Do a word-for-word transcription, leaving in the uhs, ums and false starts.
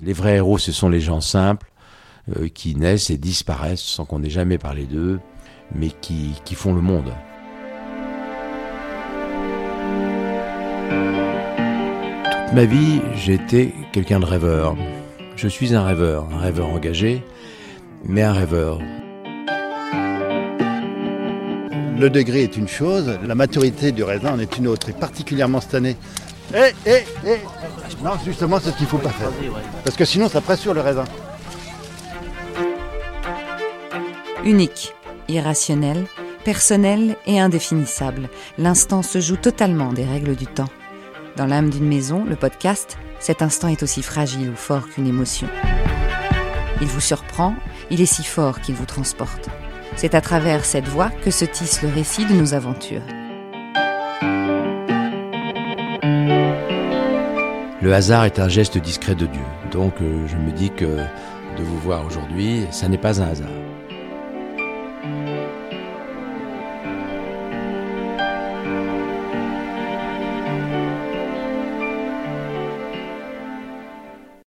Les vrais héros, ce sont les gens simples euh, qui naissent et disparaissent sans qu'on ait jamais parlé d'eux, mais qui, qui font le monde. Toute ma vie, j'ai été quelqu'un de rêveur. Je suis un rêveur, un rêveur engagé, mais un rêveur. Le degré est une chose, la maturité du raisin en est une autre, et particulièrement cette année. Eh, eh, eh Non, justement, c'est ce qu'il ne faut pas faire. Parce que sinon, ça presse sur le raisin. Unique, irrationnel, personnel et indéfinissable, l'instant se joue totalement des règles du temps. Dans l'âme d'une maison, le podcast, cet instant est aussi fragile ou fort qu'une émotion. Il vous surprend, il est si fort qu'il vous transporte. C'est à travers cette voix que se tisse le récit de nos aventures. Le hasard est un geste discret de Dieu, donc je me dis que de vous voir aujourd'hui, ça n'est pas un hasard.